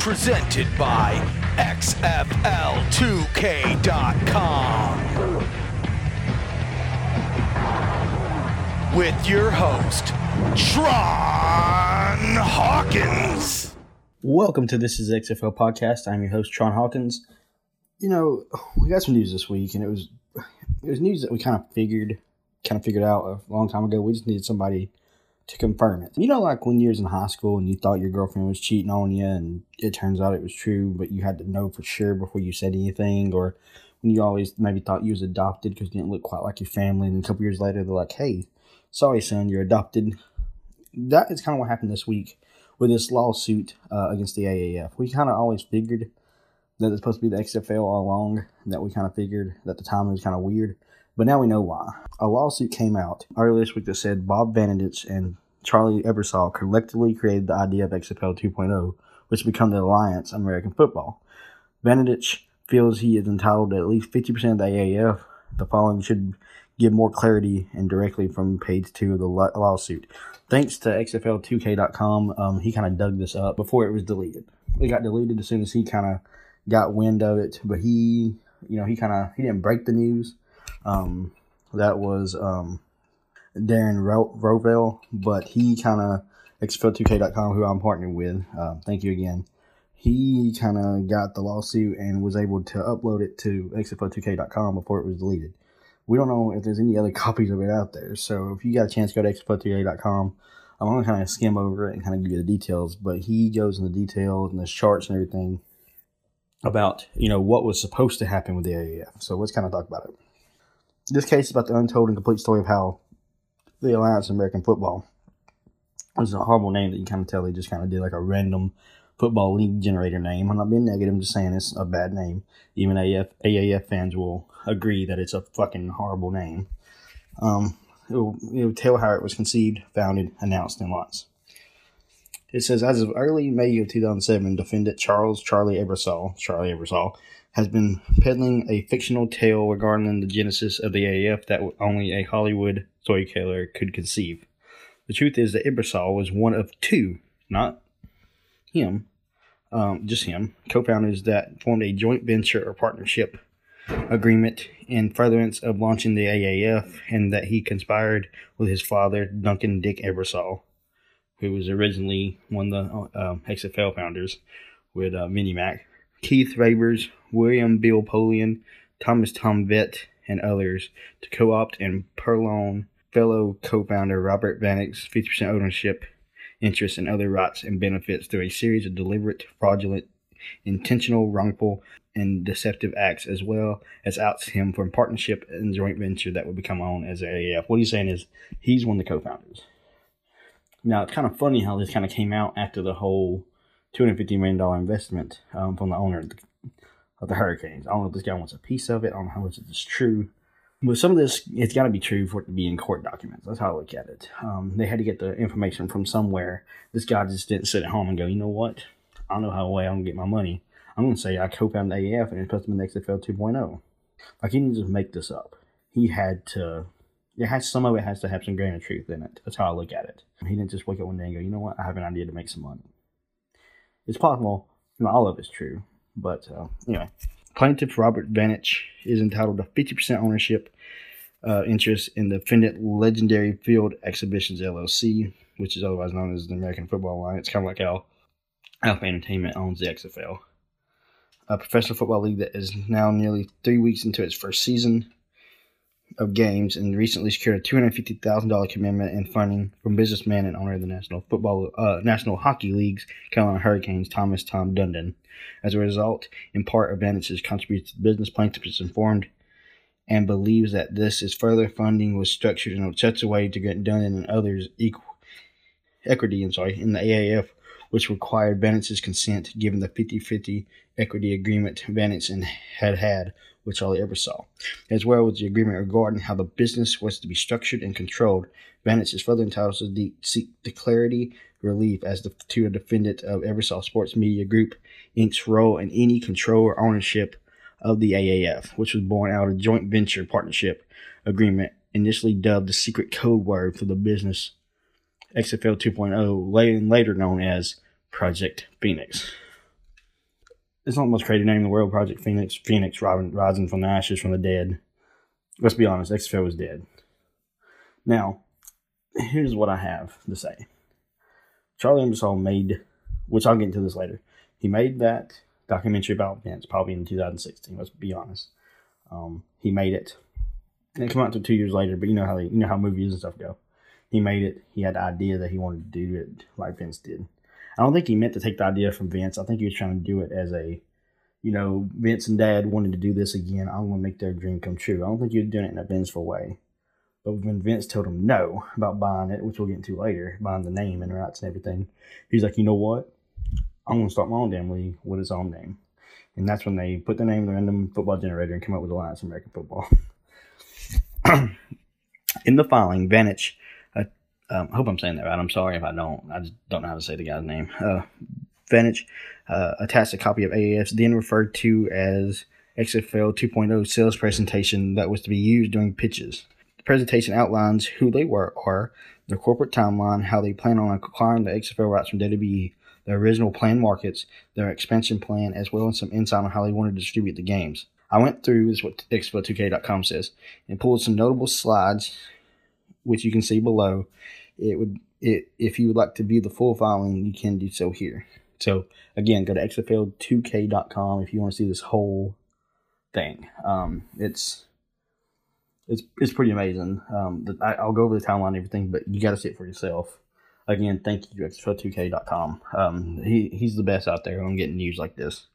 presented by XFL2K.com. With your host, Tron Hawkins. Welcome to This Is XFL Podcast. I'm your host, Tron Hawkins. You know, we got some news this week, and it was news that we kind of figured out a long time ago. We just needed somebody to confirm it. You know, like when you was in high school and you thought your girlfriend was cheating on you and it turns out it was true, but you had to know for sure before you said anything, or when you always maybe thought you was adopted because you didn't look quite like your family, and a couple years later they're like, hey, sorry, son, you're adopted. That is kind of what happened this week with this lawsuit against the AAF. We kind of always figured that it's supposed to be the XFL all along, that we kind of figured that the timing was kind of weird. But now we know why. A lawsuit came out earlier this week that said Bob Benanditz and Charlie Ebersol collectively created the idea of XFL 2.0, which became the Alliance American Football. Benanditz feels he is entitled to at least 50% of the AAF. The following should give more clarity and directly from page 2 of the lawsuit. Thanks to XFL2K.com, he kind of dug this up before it was deleted. It got deleted as soon as he kind of got wind of it, but he didn't break the news. That was Darren Rovell, but he kind of, XFL2K.com, who I'm partnered with, thank you again, he kind of got the lawsuit and was able to upload it to XFL2K.com before it was deleted. We don't know if there's any other copies of it out there, so if you got a chance, go to XFL2K.com. I'm going to kind of skim over it and kind of give you the details, but he goes into details and there's charts and everything about, you know, what was supposed to happen with the AAF. So let's kind of talk about it. This case is about the untold and complete story of how the Alliance of American Football, which is a horrible name that you kind of tell they just kind of did like a random football league generator name. I'm not being negative, I'm just saying it's a bad name. Even AAF fans will agree that it's a fucking horrible name. It will tell how it was conceived, founded, announced, and launched. It says, as of early May of 2007, defendant Charlie Ebersol, has been peddling a fictional tale regarding the genesis of the AAF that only a Hollywood storyteller could conceive. The truth is that Ebersol was one of two, not him, just him, co-founders that formed a joint venture or partnership agreement in furtherance of launching the AAF, and that he conspired with his father, Duncan Dick Ebersol, who was originally one of the XFL founders with Minimac, Keith Ravers, William Bill Polian, Thomas Tom Vett, and others to co-opt and purloin fellow co-founder Robert Vannick's 50% ownership interests and other rights and benefits through a series of deliberate, fraudulent, intentional, wrongful, and deceptive acts, as well as outs him from partnership and joint venture that would become known as AAF. What he's saying is he's one of the co-founders. Now, it's kind of funny how this kind of came out after the whole $250 million investment from the owner of the Hurricanes. I don't know if this guy wants a piece of it. I don't know how much of this is true. But some of this, it's got to be true for it to be in court documents. That's how I look at it. They had to get the information from somewhere. This guy just didn't sit at home and go, you know what? I don't know how way I'm going to get my money. I'm going to say I co-founded AAF and it's supposed to be the XFL 2.0. Like, he didn't just make this up. He had to... some of it has to have some grain of truth in it. That's how I look at it. He didn't just wake up one day and go, you know what, I have an idea to make some money. It's possible, you know, all of it's true. But anyway, plaintiff Robert Vannick is entitled to 50% ownership interest in the defendant Legendary Field Exhibitions LLC, which is otherwise known as the American Football Alliance. Kind of like how Alpha Entertainment owns the XFL, a professional football league that is now nearly 3 weeks into its first season of games, and recently secured a $250,000 commitment and funding from businessman and owner of the National Hockey League's Carolina Hurricanes, Thomas Tom Dundon. As a result, in part, Vannick's contributions to the business, plaintiff is informed and believes that this is further funding was structured in such a way to get Dundon and others equity in the AAF, which required Vannick's consent, given the 50-50 equity agreement Vannick had with Charlie Ebersol, as well as the agreement regarding how the business was to be structured and controlled. Vannick is further entitled to seek the clarity relief as to a defendant of Ebersol Sports Media Group, Inc.'s role in any control or ownership of the AAF, which was born out of a joint venture partnership agreement, initially dubbed the secret code word for the business, XFL 2.0, later known as Project Phoenix. it's not the most creative name in the world, Project Phoenix. Phoenix rising from the ashes, from the dead. Let's be honest, XFL was dead. Now, here's what I have to say. Charlie Ebersol made, which I'll get into this later, he made that documentary about Vince probably in 2016, let's be honest. He made it. And it came out until 2 years later, but you know how movies and stuff go. He made it. He had the idea that he wanted to do it like Vince did. I don't think he meant to take the idea from Vince. I think he was trying to do it as a, you know, Vince and Dad wanted to do this again. I want to make their dream come true. I don't think he was doing it in a Vinceful way. But when Vince told him no about buying it, which we'll get into later, buying the name and rights and everything, he's like, you know what? I'm going to start my own damn league with its own name. And that's when they put the name in the random football generator and come up with Alliance American Football. In the filing, Vannick, I hope I'm saying that right. I'm sorry if I don't. I just don't know how to say the guy's name. Vannick attached a copy of AAF's then referred to as XFL 2.0 sales presentation that was to be used during pitches. The presentation outlines who they are, their corporate timeline, how they plan on acquiring the XFL rights from WWE, their original planned markets, their expansion plan, as well as some insight on how they wanted to distribute the games. I went through, this is what XFL2K.com says, and pulled some notable slides, which you can see below. If you would like to view the full filing, you can do so here. So, again, go to XFL2K.com if you want to see this whole thing. It's pretty amazing. I'll go over the timeline and everything, but you got to see it for yourself. Again, thank you, XFL2K.com. He's the best out there on getting news like this.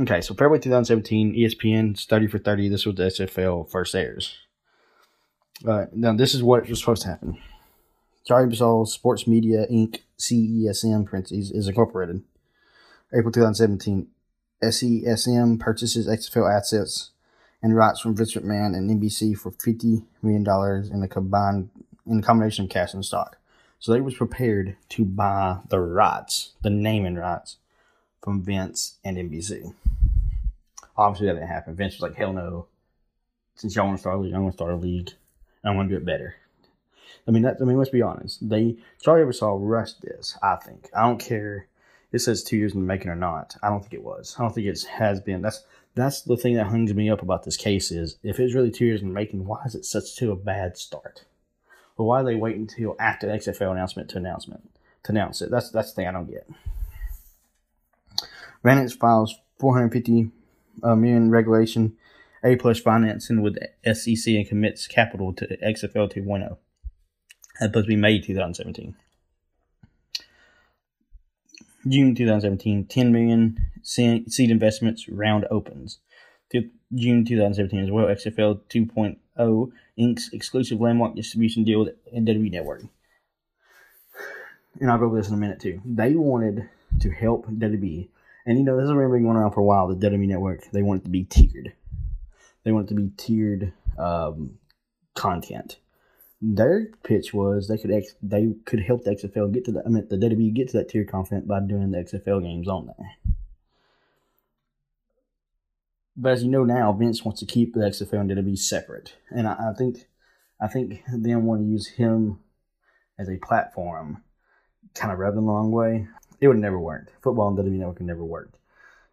Okay, so February 2017, ESPN's 30 for 30. This was the XFL first airs. Now, this is what was supposed to happen. Charlie Ebersol Sports Media, Inc., CESM, parentheses, is incorporated. April 2017, SESM purchases XFL assets and rights from Vince McMahon and NBC for $50 million in a combination of cash and stock. So they was prepared to buy the rights, the naming rights, from Vince and NBC. Obviously, that didn't happen. Vince was like, hell no. Since y'all want to start a league, I'm going to start a league. I want to do it better. I mean, let's be honest. Charlie Ebersol rushed this, I think. I don't care. It says 2 years in the making or not. I don't think it was. I don't think it has been. That's the thing that hangs me up about this case is, if it's really 2 years in the making, why is it such to a bad start? Well, why are they waiting until after the XFL announcement to announce it? That's the thing I don't get. Vannick files $450 million regulation A+ financing with SEC and commits capital to XFL 2.0. That was May 2017. June 2017, $10 million seed investments round opens. June 2017 as well, XFL 2.0 Inc.'s exclusive landmark distribution deal with W Network. And I'll go over this in a minute too. They wanted to help WWE. And you know, this has been going on for a while, the WWE Network. They want it to be tiered. They want it to be tiered content. Their pitch was they could help the XFL get to the WWE get to that tiered content by doing the XFL games on there. But as you know now, Vince wants to keep the XFL and WWE separate, and I think they want to use him as a platform, kind of rubbing the long way. It would have never worked. Football and WWE Network never worked.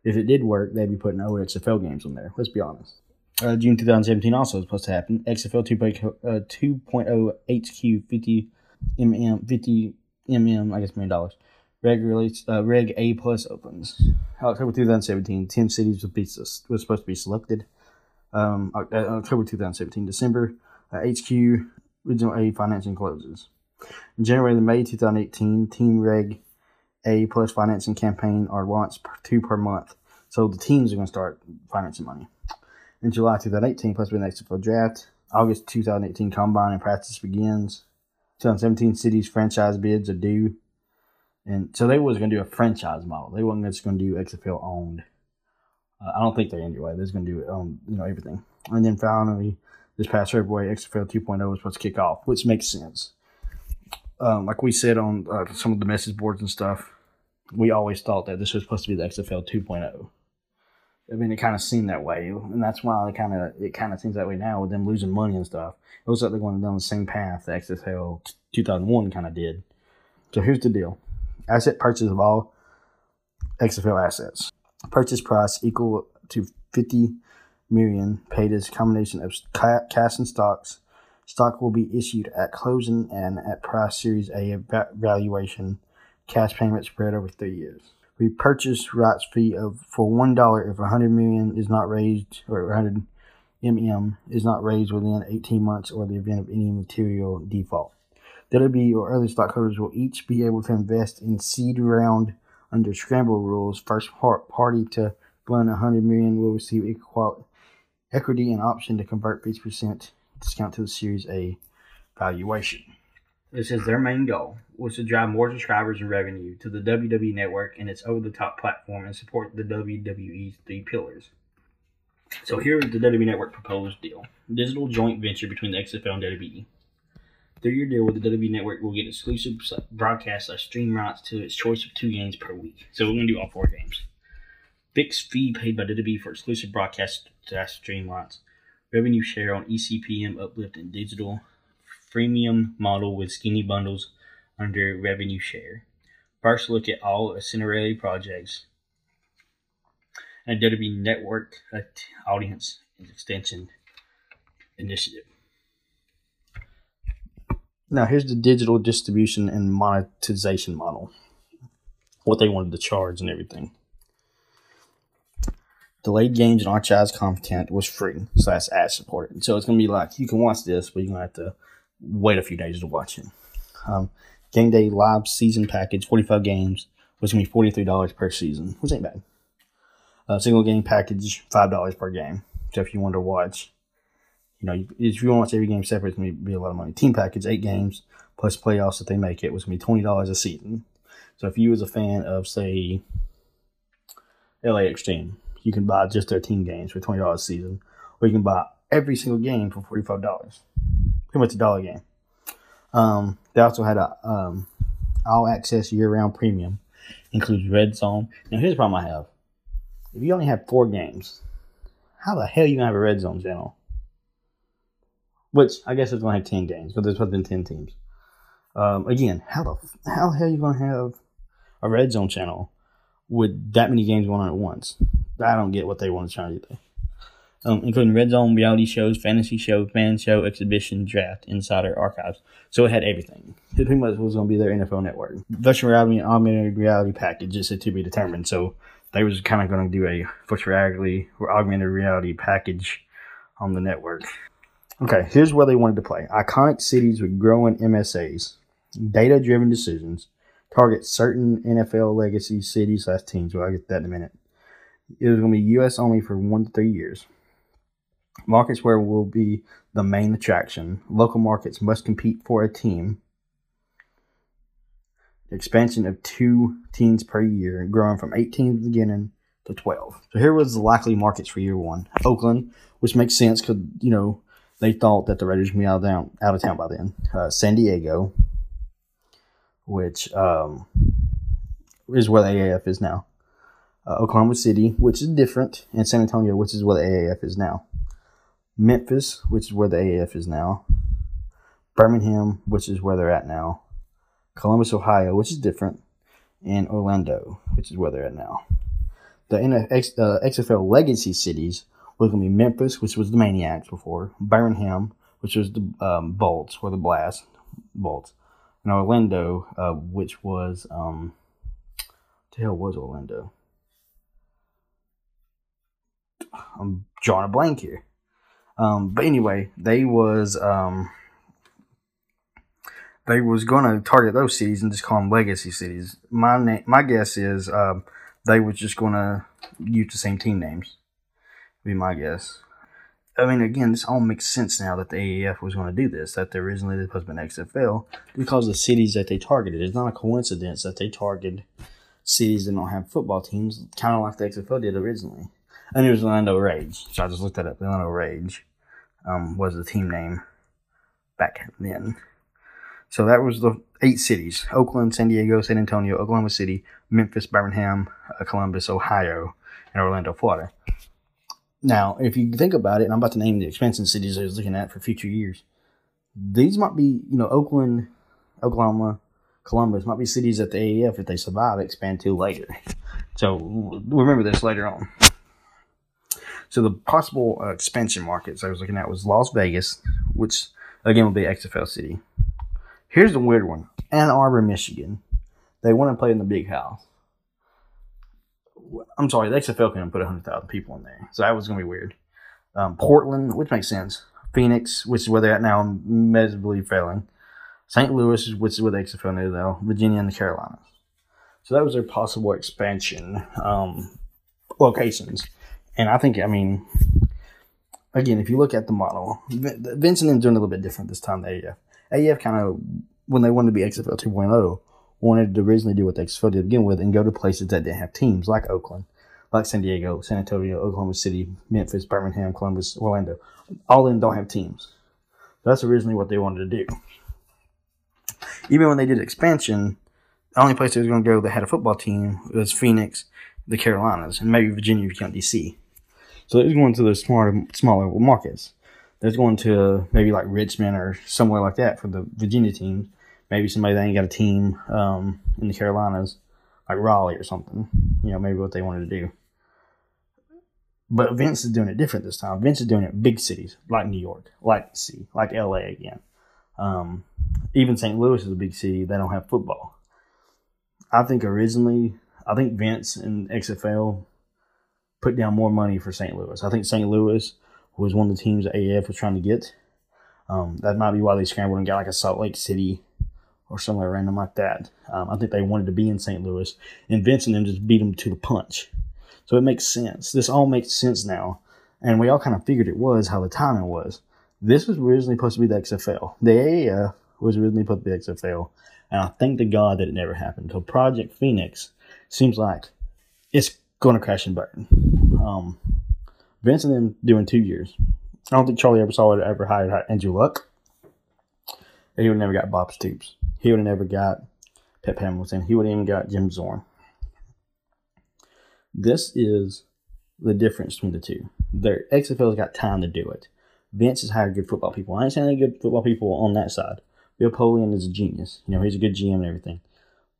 If it did work, they'd be putting old XFL games on there. Let's be honest. June 2017 also was supposed to happen. XFL 2.0 HQ 50 million, I guess, $1 million. Reg A+ opens. October 2017, 10 cities was supposed to be selected. October 2017, December, HQ Regional A financing closes. In January to May 2018, Team Reg A+ financing campaign are launched, two per month. So the teams are going to start financing money. In July 2018, plus with an XFL draft. August 2018, combine and practice begins. 2017, cities franchise bids are due. And so they was going to do a franchise model. They weren't just going to do XFL owned. I don't think they anyway. They're going to do it on, you know, everything. And then finally, this past February, XFL 2.0 was supposed to kick off, which makes sense. Like we said on some of the message boards and stuff, we always thought that this was supposed to be the XFL 2.0. I mean, it kind of seemed that way, and that's why it kind of seems that way now with them losing money and stuff. It looks like they're going down the same path that XFL 2001 kind of did. So here's the deal. Asset purchase of all XFL assets. Purchase price equal to $50 million paid as a combination of cash and stocks. Stock will be issued at closing and at price Series A valuation. Cash payment spread over 3 years. Repurchase rights fee for $1 if 100 million is not raised, or 100 mm is not raised within 18 months or the event of any material default. WWE or other stockholders will each be able to invest in seed round under scramble rules. First party to fund 100 million will receive equity and option to convert 50%. Discount to the Series A valuation. It says their main goal was to drive more subscribers and revenue to the WWE Network and its over-the-top platform and support the WWE's three pillars. So here is the WWE Network proposed deal. Digital joint venture between the XFL and WWE. Through your deal with the WWE Network, we'll get exclusive broadcast/stream rights to its choice of 2 games per week. So we're going to do all 4 games. Fixed fee paid by WWE for exclusive broadcast/stream rights. Revenue share on ECPM uplift and digital freemium model with skinny bundles under revenue share. First look at all Cinerelli projects and WWE Network audience extension initiative. Now here's the digital distribution and monetization model. What they wanted to charge and everything. Delayed games and archived content was free, so that's ad-supported. So it's going to be like, you can watch this, but you're going to have to wait a few days to watch it. Game Day Live Season Package, 45 games, was going to be $43 per season, which ain't bad. Single game package, $5 per game. So if you want to watch, if you want to watch every game separate, it's going to be a lot of money. Team Package, 8 games, plus playoffs if they make it, was going to be $20 a season. So if you was a fan of, say, LA Xtreme, you can buy just their team games for $20 a season, or you can buy every single game for $45. Pretty much $1 a game. They also had a all-access year-round premium. Includes Red Zone. Now, here's the problem I have. If you only have 4 games, how the hell are you going to have a Red Zone channel? Which, I guess it's going to have 10 games, because there's supposed to be 10 teams. Again, how the hell are you going to have a Red Zone channel with that many games going on at once? I don't get what they want to try to do. Including Red Zone, reality shows, fantasy show, fan show, exhibition, draft, insider, archives. So it had everything. It pretty much was going to be their NFL network. Virtual reality and augmented reality package is to be determined. So they was kind of going to do a virtual reality or augmented reality package on the network. Okay, here's where they wanted to play. Iconic cities with growing MSAs. Data-driven decisions. Target certain NFL legacy cities/teams. Well, I'll get to that in a minute. It was going to be U.S. only for 1 to 3 years. Markets where will be the main attraction. Local markets must compete for a team. Expansion of 2 teams per year, growing from 8 teams at the beginning to 12. So here was the likely markets for year 1. Oakland, which makes sense because, they thought that the Raiders would be out of town by then. San Diego, which is where the AAF is now. Oklahoma City, which is different, and San Antonio, which is where the AAF is now. Memphis, which is where the AAF is now. Birmingham, which is where they're at now. Columbus, Ohio, which is different. And Orlando, which is where they're at now. The XFL legacy cities was going to be Memphis, which was the Maniacs before. Birmingham, which was the Bolts, or the Blast Bolts. And Orlando, which was... what the hell was Orlando? I'm drawing a blank here. But anyway, they was going to target those cities and just call them legacy cities. My guess is they was just going to use the same team names. Would be my guess. I mean, again, this all makes sense now that the AAF was going to do this, that originally they supposed to be an XFL, because the cities that they targeted. It's not a coincidence that they targeted cities that don't have football teams, kind of like the XFL did originally. And it was Orlando Rage, so I just looked that up. Orlando Rage was the team name back then. So that was the 8 cities. Oakland, San Diego, San Antonio, Oklahoma City, Memphis, Birmingham, Columbus, Ohio, and Orlando, Florida. Now, if you think about it, and I'm about to name the expansion cities I was looking at for future years, these might be, Oakland, Oklahoma, Columbus might be cities that the AAF, if they survive, expand to later. So we'll remember this later on. So the possible expansion markets I was looking at was Las Vegas, which again will be XFL city. Here's the weird one: Ann Arbor, Michigan. They want to play in the Big House. I'm sorry, the XFL couldn't put 100,000 people in there, so that was going to be weird. Portland, which makes sense. Phoenix, which is where they're at now, miserably failing. St. Louis, which is where the XFL is now. Virginia and the Carolinas. So that was their possible expansion locations. And I think, I mean, again, if you look at the model, Vince and them doing a little bit different this time than AAF. AAF kind of, when they wanted to be XFL 2.0, wanted to originally do what the XFL did to begin with and go to places that didn't have teams, like Oakland, like San Diego, San Antonio, Oklahoma City, Memphis, Birmingham, Columbus, Orlando. All of them don't have teams. That's originally what they wanted to do. Even when they did expansion, the only place they were going to go that had a football team was Phoenix, the Carolinas, and maybe Virginia if you count D.C. So they was going to those smaller markets. They was going to maybe like Richmond or somewhere like that for the Virginia team. Maybe somebody that ain't got a team in the Carolinas, like Raleigh or something. You know, maybe what they wanted to do. But Vince is doing it different this time. Vince is doing it in big cities like New York, like LA again. Even St. Louis is a big city. They don't have football. I think Vince and XFL put down more money for St. Louis. I think St. Louis was one of the teams that AAF was trying to get. That might be why they scrambled and got like a Salt Lake City or somewhere random like that. I think they wanted to be in St. Louis, and Vince and them just beat them to the punch. So it makes sense. This all makes sense now, and we all kind of figured it was how the timing was. This was originally supposed to be the XFL. The AAF was originally supposed to be XFL, and I thank to God that it never happened. So Project Phoenix seems like it's going to crash and burn. Vince and them doing 2 years. I don't think Charlie Ebersol would have ever hired Andrew Luck. And he would have never got Bob Stoops. He would have never got Pep Hamilton. He would have even got Jim Zorn. This is the difference between the two. Their XFL's got time to do it. Vince has hired good football people. I ain't saying they're good football people on that side. Bill Polian is a genius. You know, he's a good GM and everything.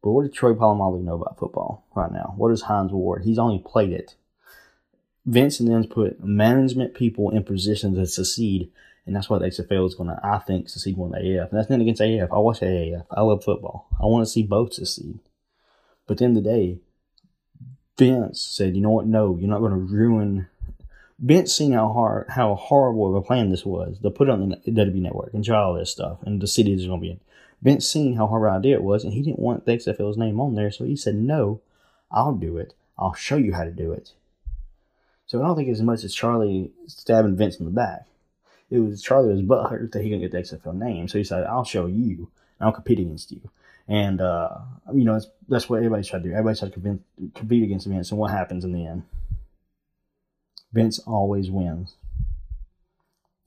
But what does Troy Palomalu know about football right now? What is Heinz Ward? He's only played it. Vince and them's put management people in positions that succeed, and that's why the XFL is going to, I think, succeed more than the AAF. And that's nothing against AAF. I watch AAF. I love football. I want to see both succeed. But at the end of the day, Vince said, you know what? No, you're not going to ruin. Vince seen how horrible of a plan this was. They put it on the W Network and try all this stuff, and the city is going to be in. Vince seen how horrible an idea it was, and he didn't want the XFL's name on there, so he said, no, I'll do it. I'll show you how to do it. So I don't think it's as much as Charlie stabbing Vince in the back. It was Charlie was butthurt that he couldn't get the XFL name. So he said, I'll show you. And I'll compete against you. And, you know, that's what everybody's trying to do. Everybody's trying to compete against Vince. And what happens in the end? Vince always wins.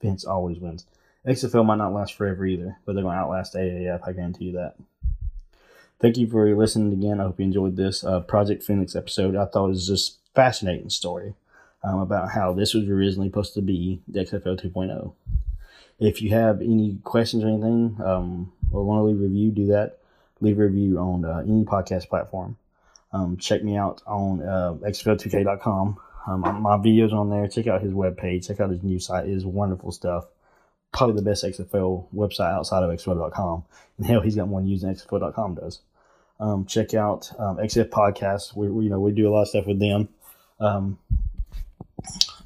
Vince always wins. XFL might not last forever either, but they're going to outlast AAF. I guarantee you that. Thank you for listening again. I hope you enjoyed this Project Phoenix episode. I thought it was just a fascinating story. About how this was originally supposed to be the XFL 2.0. If you have any questions or anything, or want to leave a review, do that. Leave a review on any podcast platform. Check me out on XFL2K.com. My videos on there. Check out his webpage. Check out his new site. It is wonderful stuff. Probably the best XFL website outside of XFL.com. And hell, he's got more news than XFL.com does. Check out XF Podcasts. We do a lot of stuff with them.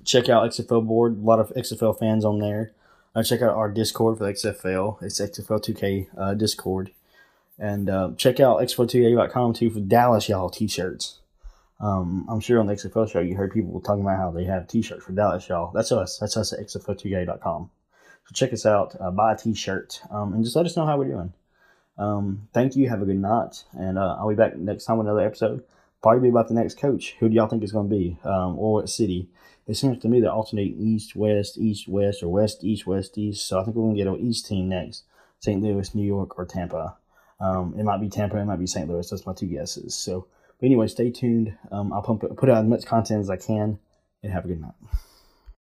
Check out XFL Board. A lot of XFL fans on there. Check out our Discord for the XFL. It's XFL2K Discord. And check out XFL2K.com too for Dallas, y'all, t-shirts. I'm sure on the XFL show you heard people talking about how they have t-shirts for Dallas, y'all. That's us. That's us at XFL2K.com. So check us out. Buy a t-shirt. And just let us know how we're doing. Thank you. Have a good night. And I'll be back next time with another episode. Probably be about the next coach. Who do y'all think it's going to be? Or what city? It seems to me they're alternating east, west, or west, east, west, east. So I think we're going to get an east team next. St. Louis, New York, or Tampa. It might be Tampa. It might be St. Louis. That's my two guesses. So but anyway, stay tuned. I'll put out as much content as I can. And have a good night.